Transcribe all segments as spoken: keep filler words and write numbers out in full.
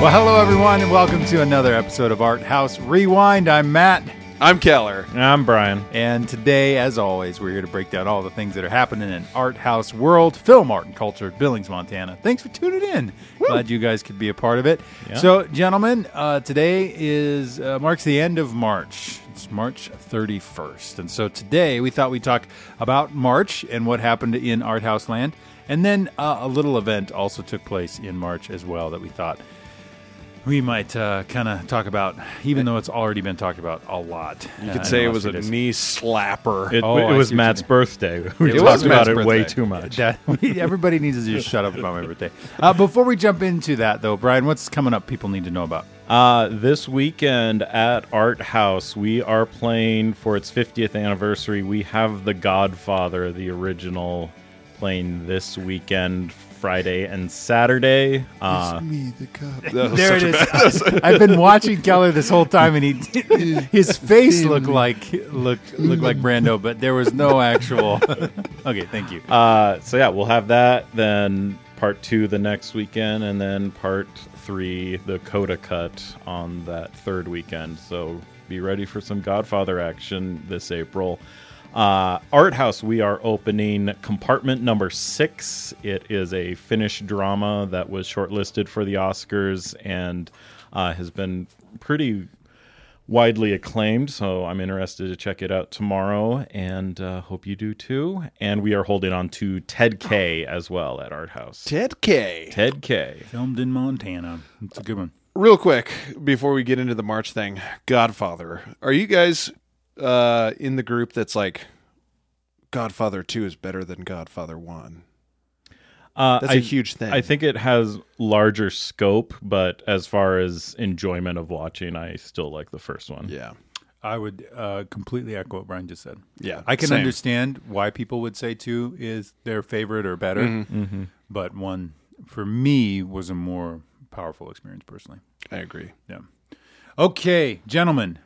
Well, hello, everyone, and welcome to another episode of Art House Rewind. I'm Matt. I'm Keller. And I'm Brian. And today, as always, we're here to break down all the things that are happening in Art House world, film, art, and culture, Billings, Montana. Thanks for tuning in. Woo. Glad you guys could be a part of it. Yeah. So, gentlemen, uh, today is uh, marks the end of March. It's March thirty-first. And so today, we thought we'd talk about March and what happened in Art House land. And then uh, a little event also took place in March as well that we thought we might uh, kind of talk about, even though it's already been talked about a lot. You could uh, say it was a knee slapper. It, oh, it was Matt's birthday. We it talked about birthday. it way too much. That, everybody needs to just shut up about my birthday. Uh, before we jump into that, though, Brian, what's coming up people need to know about? Uh, this weekend at Art House, we are playing for its fiftieth anniversary. We have The Godfather, the original, playing this weekend, Friday and Saturday. Uh, it's me, the cop. There it is. I've been watching Keller this whole time, and he his face looked like looked looked like Brando, but there was no actual. Okay, thank you. Uh, so yeah, we'll have that. Then part two the next weekend, and then part three, the Coda cut, on that third weekend. So be ready for some Godfather action this April. Uh, Art House, we are opening Compartment number six. It is a Finnish drama that was shortlisted for the Oscars and uh, has been pretty widely acclaimed, so I'm interested to check it out tomorrow, and uh, hope you do too. And we are holding on to Ted K as well at Art House. Ted K. Ted K. Filmed in Montana. It's a good one. Real quick, before we get into the March thing, Godfather, are you guys... Uh, in the group that's like, Godfather two is better than Godfather one. Uh, that's I, a huge thing. I think it has larger scope, but as far as enjoyment of watching, I still like the first one. Yeah. I would uh, completely echo what Brian just said. Yeah, I can same. understand why people would say two is their favorite or better, mm-hmm. Mm-hmm. but one, for me, was a more powerful experience personally. I agree. Yeah. Okay, gentlemen.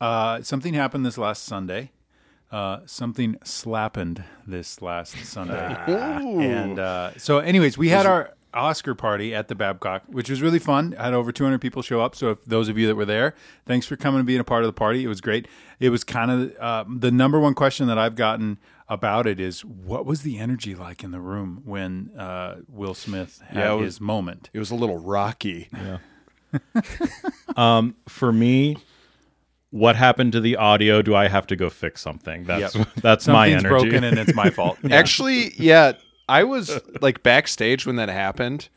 Uh, something happened this last Sunday. Uh, something slappened this last Sunday. and uh, so anyways, we had our Oscar party at the Babcock, which was really fun. I had over two hundred people show up. So if those of you that were there, thanks for coming and being a part of the party. It was great. It was kind of uh, the number one question that I've gotten about it is, what was the energy like in the room when uh, Will Smith had yeah, was, his moment? It was a little rocky. Yeah. um, for me... What happened to the audio? Do I have to go fix something? That's yep. that's my energy. Something's broken and it's my fault. Yeah. Actually, yeah, I was like backstage when that happened,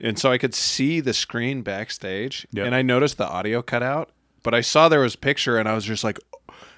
and so I could see the screen backstage, yep. and I noticed the audio cut out, but I saw there was a picture, and I was just like,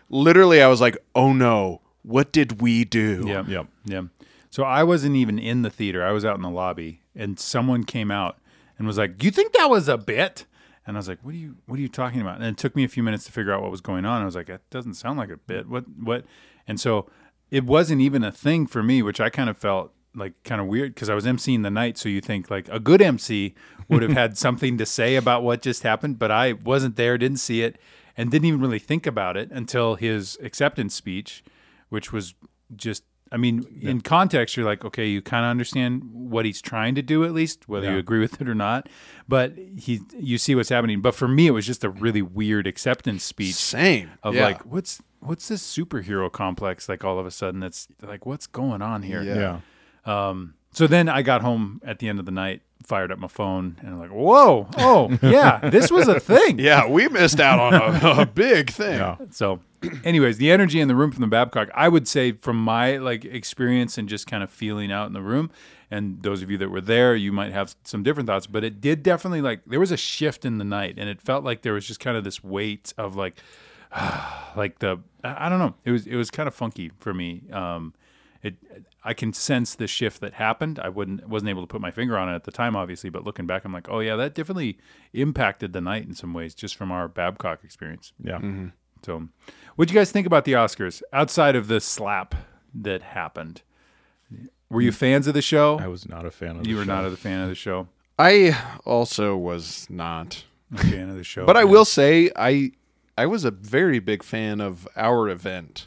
literally, I was like, oh no, what did we do? Yeah, yeah, yeah. So I wasn't even in the theater. I was out in the lobby, and someone came out and was like, "Do you think that was a bit?" And I was like, "What are you? What are you talking about?" And it took me a few minutes to figure out what was going on. I was like, "That doesn't sound like a bit. What? What?" And so it wasn't even a thing for me, which I kind of felt like kind of weird because I was emceeing the night. So you think like a good M C would have had something to say about what just happened, but I wasn't there, didn't see it, and didn't even really think about it until his acceptance speech, which was just. I mean, yeah. in context, you're like, okay, you kind of understand what he's trying to do, at least, whether yeah. you agree with it or not. But he, you see what's happening. But for me, it was just a really weird acceptance speech. Same. Of yeah. like, what's what's this superhero complex? Like, all of a sudden, it's like, what's going on here? Yeah. yeah. Um. So then I got home at the end of the night, fired up my phone, and I'm like, whoa, oh, yeah, this was a thing. Yeah, we missed out on a, a big thing. Yeah. So... Anyways, the energy in the room from the Babcock, I would say from my like experience and just kind of feeling out in the room, and those of you that were there, you might have some different thoughts, but it did definitely like, there was a shift in the night, and it felt like there was just kind of this weight of like, like the, I don't know, it was it was kind of funky for me. Um, it I can sense the shift that happened. I wouldn't wasn't able to put my finger on it at the time, obviously, but looking back, I'm like, oh yeah, that definitely impacted the night in some ways just from our Babcock experience. Yeah. Mm-hmm. So, what do you guys think about the Oscars outside of the slap that happened? Were you fans of the show? I was not a fan of the show. You were not a fan of the show? I also was not a fan of the show. But I will say I I was a very big fan of our event.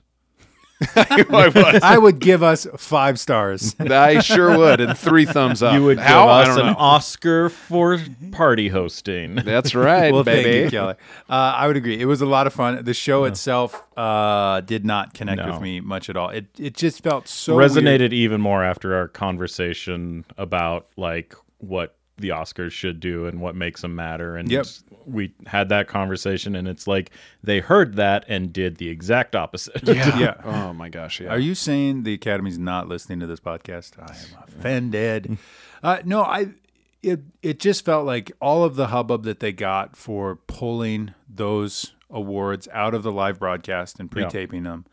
I, was. I would give us five stars. I sure would, and three thumbs up. You would How? give us an know. Oscar for party hosting. That's right, well, baby. Thank you, Kelly. Uh, I would agree. It was a lot of fun. The show no. itself uh, did not connect no. with me much at all. It it just felt so resonated weird. Even more after our conversation about like what the Oscars should do and what makes them matter. And yep. we had that conversation, and it's like they heard that and did the exact opposite. Yeah. yeah. Oh my gosh. Yeah. Are you saying the Academy's not listening to this podcast? I am offended. uh, no, I, it, it just felt like all of the hubbub that they got for pulling those awards out of the live broadcast and pre-taping yeah. them.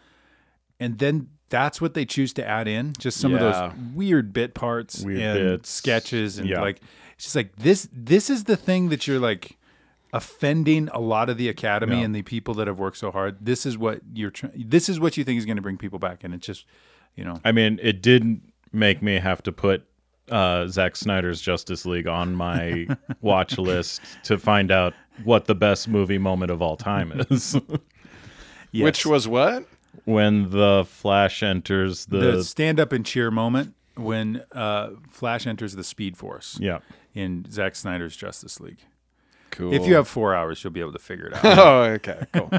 And then that's what they choose to add in. Just some yeah. of those weird bit parts weird and bits. sketches. And yeah. like, it's just like this, this is the thing that you're like offending a lot of the Academy yeah. and the people that have worked so hard. This is what you're trying. This is what you think is going to bring people back. And it's just, you know, I mean, it didn't make me have to put uh, Zack Snyder's Justice League on my watch list to find out what the best movie moment of all time is. yes. Which was what? When the Flash enters the... The stand-up and cheer moment when uh, Flash enters the Speed Force yeah. in Zack Snyder's Justice League. Cool. If you have four hours, you'll be able to figure it out. oh, okay, cool.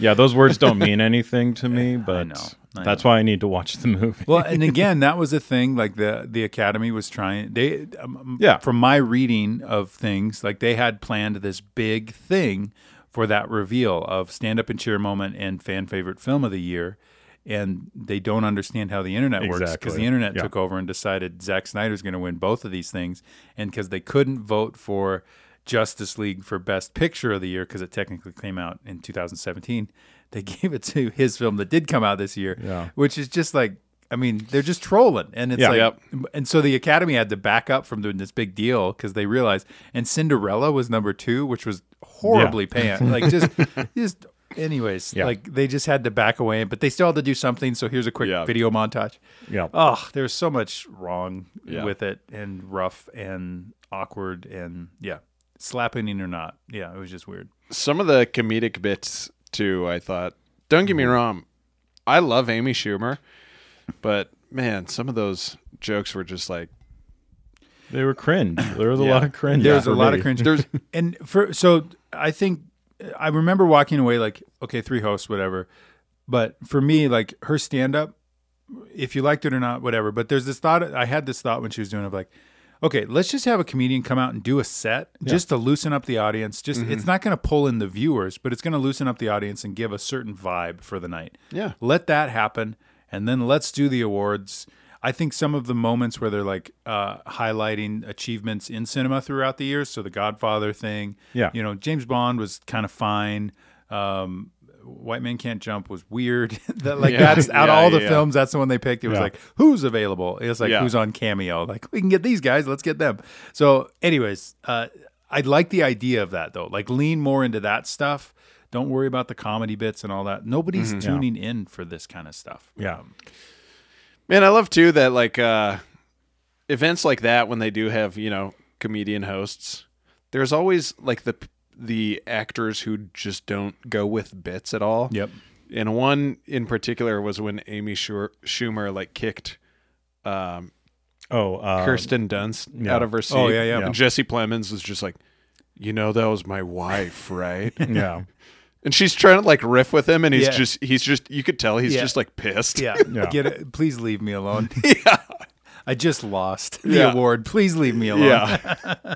yeah, those words don't mean anything to me, but I know, I that's know. why I need to watch the movie. well, and again, that was a thing, like the, the Academy was trying... They, um, yeah. From my reading of things, like they had planned this big thing for that reveal of stand-up and cheer moment and fan favorite film of the year, and they don't understand how the internet works because exactly. the internet yeah. took over and decided Zack Snyder's going to win both of these things, and because they couldn't vote for Justice League for Best Picture of the year because it technically came out in two thousand seventeen, they gave it to his film that did come out this year, yeah. which is just like, I mean, they're just trolling, and it's yeah, like, yep. and so the Academy had to back up from doing this big deal because they realized. And Cinderella was number two, which was horribly yeah. panned. Like just, just, anyways, yeah. like they just had to back away, but they still had to do something. So here's a quick yeah. video montage. Yeah. Oh, there's so much wrong yeah. with it, and rough, and awkward, and yeah, slapping or not, yeah, it was just weird. Some of the comedic bits too, I thought. Don't get me wrong, I love Amy Schumer. But man, some of those jokes were just like they were cringe. There was yeah. a lot of cringe. There was a lot me. of cringe. There's and for so I think I remember walking away like, okay, three hosts, whatever. But for me, like her stand up, if you liked it or not, whatever. But there's this thought I had this thought when she was doing it of like, okay, let's just have a comedian come out and do a set yeah. just to loosen up the audience. Just mm-hmm. it's not going to pull in the viewers, but it's going to loosen up the audience and give a certain vibe for the night. Yeah. Let that happen. And then let's do the awards. I think some of the moments where they're like uh, highlighting achievements in cinema throughout the years. So the Godfather thing. Yeah. You know, James Bond was kind of fine. Um, White Man Can't Jump was weird. that, like yeah. that's out yeah, of all the yeah. films, that's the one they picked. It was yeah. like, who's available? It was like, yeah. who's on Cameo? Like, we can get these guys. Let's get them. So anyways, uh, I'd like the idea of that though. Like lean more into that stuff. Don't worry about the comedy bits and all that. Nobody's mm, tuning yeah. in for this kind of stuff. Yeah. Um, Man, I love, too, that like uh, events like that, when they do have, you know, comedian hosts, there's always like the the actors who just don't go with bits at all. Yep. And one in particular was when Amy Schumer like kicked um, oh, uh, Kirsten Dunst yeah. out of her seat. Oh, yeah, yeah. And yeah. Jesse Plemons was just like, you know, that was my wife, right? yeah. And she's trying to like riff with him, and he's yeah. just, he's just, you could tell he's yeah. just like pissed. Yeah. yeah. Get it. Please leave me alone. yeah. I just lost the yeah. award. Please leave me alone. Yeah.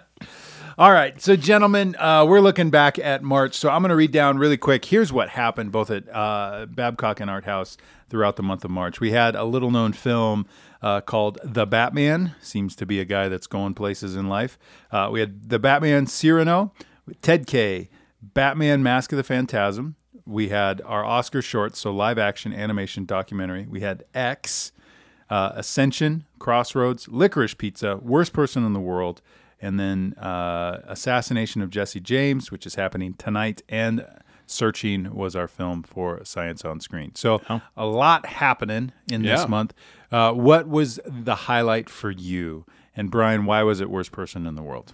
All right. So, gentlemen, uh, we're looking back at March. So, I'm going to read down really quick. Here's what happened both at uh, Babcock and Art House throughout the month of March. We had a little known film uh, called The Batman. Seems to be a guy that's going places in life. Uh, we had The Batman Cyrano, Ted K, Batman, Mask of the Phantasm. We had our Oscar shorts, so live action, animation, documentary. We had X, uh, Ascension, Crossroads, Licorice Pizza, Worst Person in the World, and then uh, Assassination of Jesse James, which is happening tonight, and Searching was our film for Science on Screen. So oh. a lot happening in yeah. this month. Uh, what was the highlight for you? And Brian, why was it Worst Person in the World?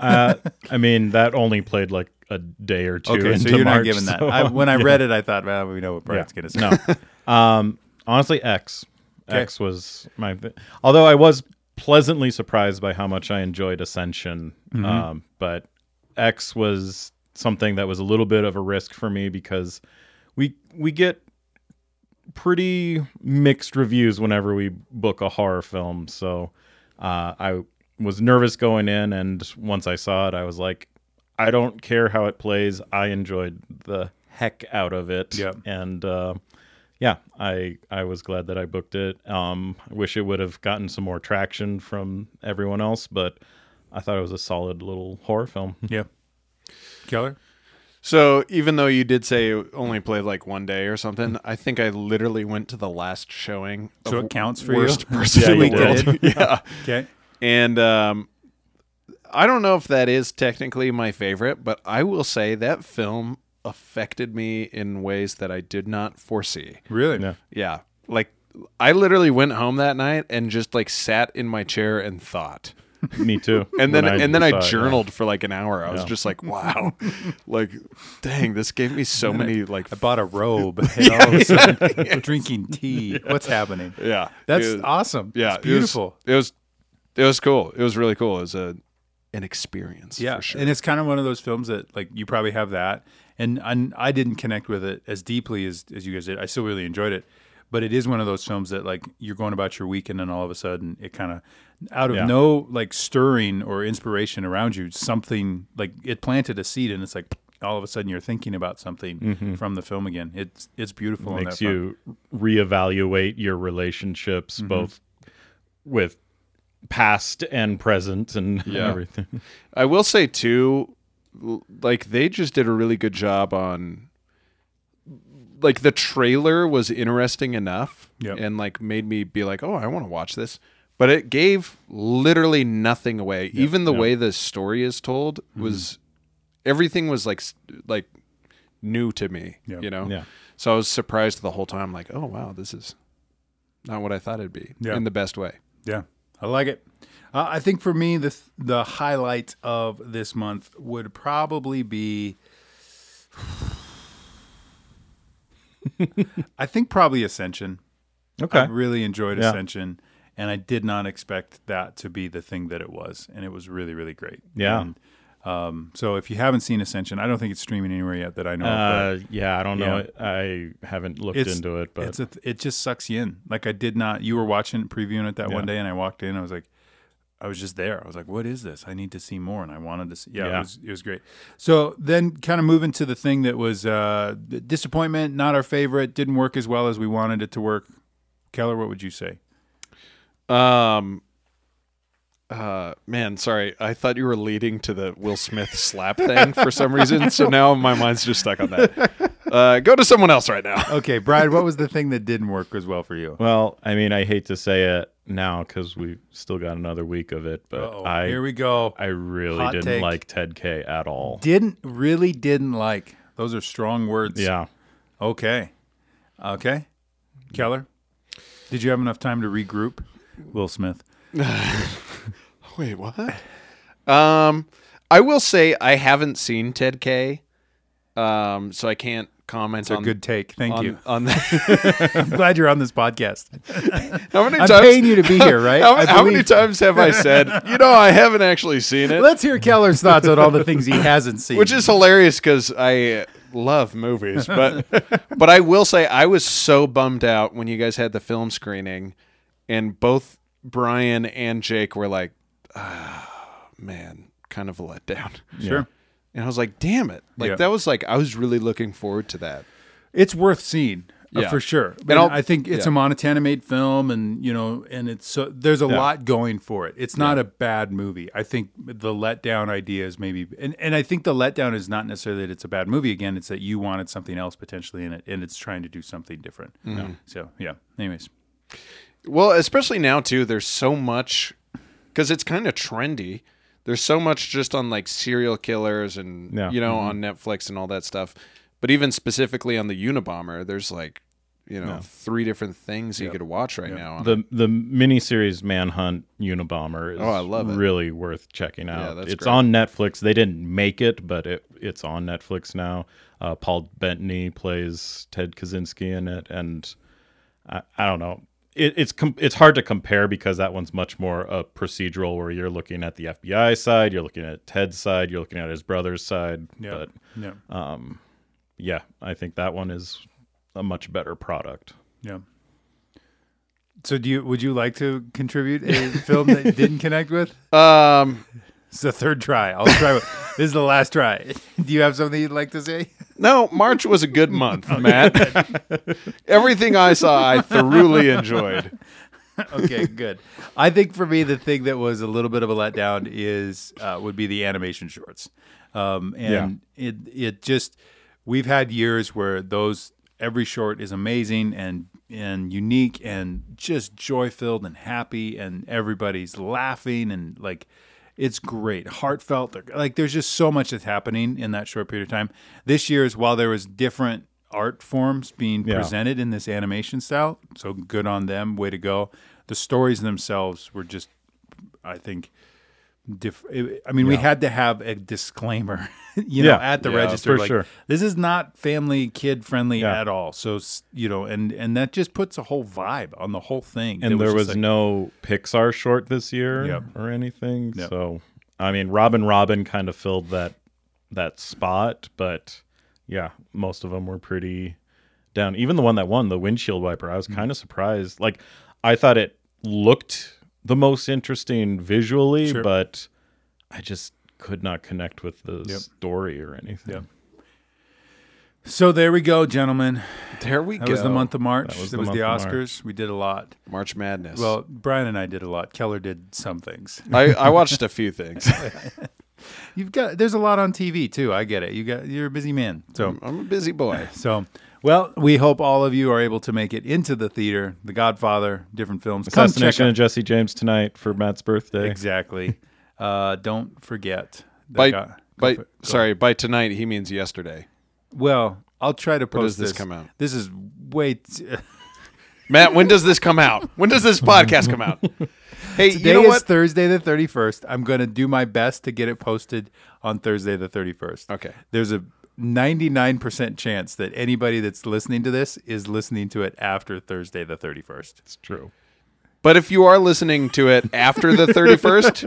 uh, I mean, that only played like a day or two okay, into so you're March, not giving that. So, I, when I yeah. read it, I thought, well, we know what Brian's yeah. going to say. No. Um, honestly, X. Okay. X was my... Th- Although I was pleasantly surprised by how much I enjoyed Ascension. Mm-hmm. Um, but X was something that was a little bit of a risk for me because we we get pretty mixed reviews whenever we book a horror film. So uh, I was nervous going in, and once I saw it, I was like, I don't care how it plays. I enjoyed the heck out of it. Yep. And uh, yeah, I I was glad that I booked it. Um, I wish it would have gotten some more traction from everyone else, but I thought it was a solid little horror film. Yeah. Keller? So even though you did say it only played like one day or something, I think I literally went to the last showing. So it counts for worst you? Worst Person in the World. Yeah. Okay. And um, I don't know if that is technically my favorite, but I will say that film affected me in ways that I did not foresee. Really? Yeah. Yeah. Like, I literally went home that night and just like sat in my chair and thought. Me too. And then and then I journaled it, yeah. for like an hour. I yeah. was just like, wow. Like, dang, this gave me so many I, like I bought a robe and yeah, all of a sudden yeah, yeah. drinking tea. Yeah. What's happening? Yeah. That's was, awesome. Yeah. It's beautiful. It was, it was it was cool. It was really cool. It was a an experience. Yeah. For sure. And it's kind of one of those films that like you probably have that. And I, I didn't connect with it as deeply as, as you guys did. I still really enjoyed it. But it is one of those films that, like, you're going about your week, and then all of a sudden, it kind of, out of yeah. no, like, stirring or inspiration around you, something, like, it planted a seed, and it's like, all of a sudden, you're thinking about something mm-hmm. from the film again. It's it's beautiful. It in makes that you film. Reevaluate your relationships, mm-hmm. both with past and present and yeah. everything. I will say, too, like, they just did a really good job on... Like, the trailer was interesting enough yep. and, like, made me be like, oh, I want to watch this. But it gave literally nothing away. Yep. Even the yep. way the story is told was mm-hmm. – everything was, like, like new to me, yep. you know? Yeah. So I was surprised the whole time, like, oh, wow, this is not what I thought it'd be yep. in the best way. Yeah. I like it. Uh, I think for me, the, th- the highlight of this month would probably be – I think probably Ascension. Okay. I really enjoyed yeah. Ascension, and I did not expect that to be the thing that it was, and it was really, really great. Yeah. And, um, so if you haven't seen Ascension, I don't think it's streaming anywhere yet that I know uh, of. But, yeah, I don't know. Yeah. I haven't looked it's, into it. But it's a, it just sucks you in. Like I did not, you were watching, previewing it that yeah. one day, and I walked in, I was like, I was just there. I was like, what is this? I need to see more. And I wanted to see. Yeah, yeah. It, was, it was great. So then kind of moving to the thing that was uh, disappointment, not our favorite, didn't work as well as we wanted it to work. Keller, what would you say? Um, uh, man, sorry. I thought you were leading to the Will Smith slap thing for some reason. So now my mind's just stuck on that. Uh, go to someone else right now. Okay, Brian, what was the thing that didn't work as well for you? Well, I mean, I hate to say it now because we've still got another week of it, but Uh-oh, I here we go. I really Hot didn't take. like Ted K at all. Didn't really didn't like. Those are strong words. Yeah. Okay. Okay. Keller, did you have enough time to regroup? Will Smith. Wait, what? Um, I will say I haven't seen Ted K, um, so I can't comment on a good take. Thank on, you. On that. I'm glad you're on this podcast. How many times, I'm paying you to be here, right? How, how many times have I said, you know, I haven't actually seen it? Let's hear Keller's thoughts on all the things he hasn't seen. Which is hilarious because I love movies. But but I will say I was so bummed out when you guys had the film screening and both Brian and Jake were like, oh, man, kind of a letdown. Sure. Yeah. And I was like, damn it. Like, yeah. that was like, I was really looking forward to that. It's worth seeing, yeah. uh, for sure. But I think it's yeah. a Montana made film, and, you know, and it's so, there's a yeah. lot going for it. It's not yeah. a bad movie. I think the letdown idea is maybe, and, and I think the letdown is not necessarily that it's a bad movie. Again, it's that you wanted something else potentially in it, and it's trying to do something different. Mm-hmm. No. So, yeah. Anyways. Well, especially now, too, there's so much, because it's kind of trendy. There's so much just on like serial killers and, yeah. you know, mm-hmm. on Netflix and all that stuff. But even specifically on the Unabomber, there's like you know, no. three different things yep. you could watch right yep. now. The the miniseries Manhunt Unabomber is oh, I love it. really worth checking out. Yeah, that's it's great. on Netflix. They didn't make it, but it it's on Netflix now. Uh, Paul Bettany plays Ted Kaczynski in it, and I, I don't know. It, it's com- it's hard to compare because that one's much more a procedural where you're looking at the F B I side, you're looking at Ted's side, you're looking at his brother's side. Yep. But yeah, um, yeah, I think that one is a much better product. Yeah. So do you, would you like to contribute a film that you didn't connect with? Um, it's the third try. I'll try. With, this is the last try. Do you have something you'd like to say? No, March was a good month, oh, Matt. Everything I saw, I thoroughly enjoyed. Okay, good. I think for me, the thing that was a little bit of a letdown is, uh, would be the animation shorts. Um, and yeah. it, it just, we've had years where those, every short is amazing and and unique and just joy-filled and happy and everybody's laughing and like it's great, heartfelt. Like there's just so much that's happening in that short period of time. This year's, while there was different art forms being yeah. presented in this animation style, so good on them, way to go. The stories themselves were just, I think, Dif- I mean, yeah. we had to have a disclaimer, you know, yeah, at the yeah, register. For like, sure. This is not family, kid friendly yeah. at all. So, you know, and, and that just puts a whole vibe on the whole thing. And there was, was like, no Pixar short this year yep. or anything. Yep. So, I mean, Robin Robin kind of filled that that spot. But, yeah, most of them were pretty down. Even the one that won, the Windshield Wiper, I was mm-hmm. kind of surprised. Like, I thought it looked the most interesting visually, sure. but I just could not connect with the yep. story or anything. Yep. So there we go, gentlemen. There we that go. That was the month of March. That was the, was the Oscars. We did a lot. March Madness. Well, Brian and I did a lot. Keller did some things. I, I watched a few things. You've got there's a lot on T V too. I get it. You got you're a busy man. So I'm, I'm a busy boy. So well, we hope all of you are able to make it into the theater. The Godfather, different films. Assassination of Jesse James tonight for Matt's birthday. Exactly. uh, don't forget. By, go, by, go, sorry, go. by tonight, he means yesterday. Well, I'll try to post this. When does this, this come out? This is way... T- Matt, when does this come out? When does this podcast come out? Hey, Today you know is what? Thursday the thirty-first. I'm going to do my best to get it posted on Thursday the thirty-first. Okay. There's a ninety-nine percent chance that anybody that's listening to this is listening to it after Thursday the thirty-first. It's true. But if you are listening to it after the thirty-first,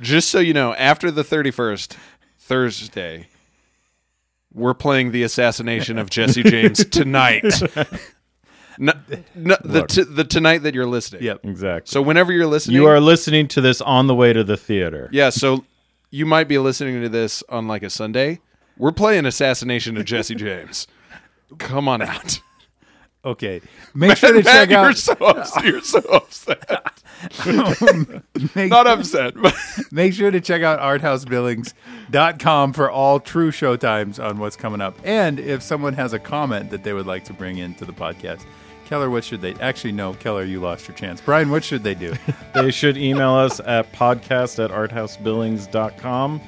just so you know, after the thirty-first, Thursday, we're playing The Assassination of Jesse James tonight. No, no, the t- the tonight that you're listening. Yep, exactly. So whenever you're listening. You are listening to this on the way to the theater. Yeah, so you might be listening to this on like a Sunday. We're playing Assassination of Jesse James. Come on out. Okay. Make Matt, sure to Matt, check you're out. So upset, you're so upset. make, Not upset. But. Make sure to check out art house billings dot com for all true showtimes on what's coming up. And if someone has a comment that they would like to bring into the podcast, Keller, what should they... Actually, no, Keller, you lost your chance. Brian, what should they do? They should email us at podcast at art house billings dot com.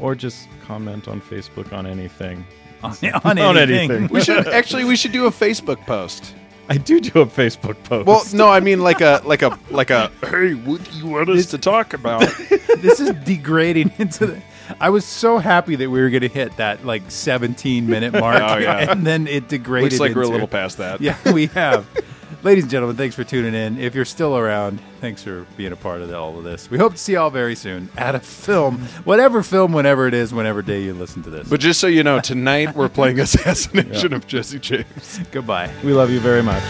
Or just comment on Facebook on anything. On, on, on anything. anything. We should actually we should do a Facebook post. I do do a Facebook post. Well, no, I mean like a like a like a hey, what do you want us to talk about? This is degrading into the. I was so happy that we were going to hit that like seventeen minute mark, oh, yeah. and then it degraded. Looks like into, we're a little past that. Yeah, we have. Ladies and gentlemen, thanks for tuning in. If you're still around, thanks for being a part of all of this. We hope to see you all very soon at a film, whatever film, whenever it is, whenever day you listen to this. But just so you know, tonight we're playing Assassination yeah. of Jesse James. Goodbye. We love you very much.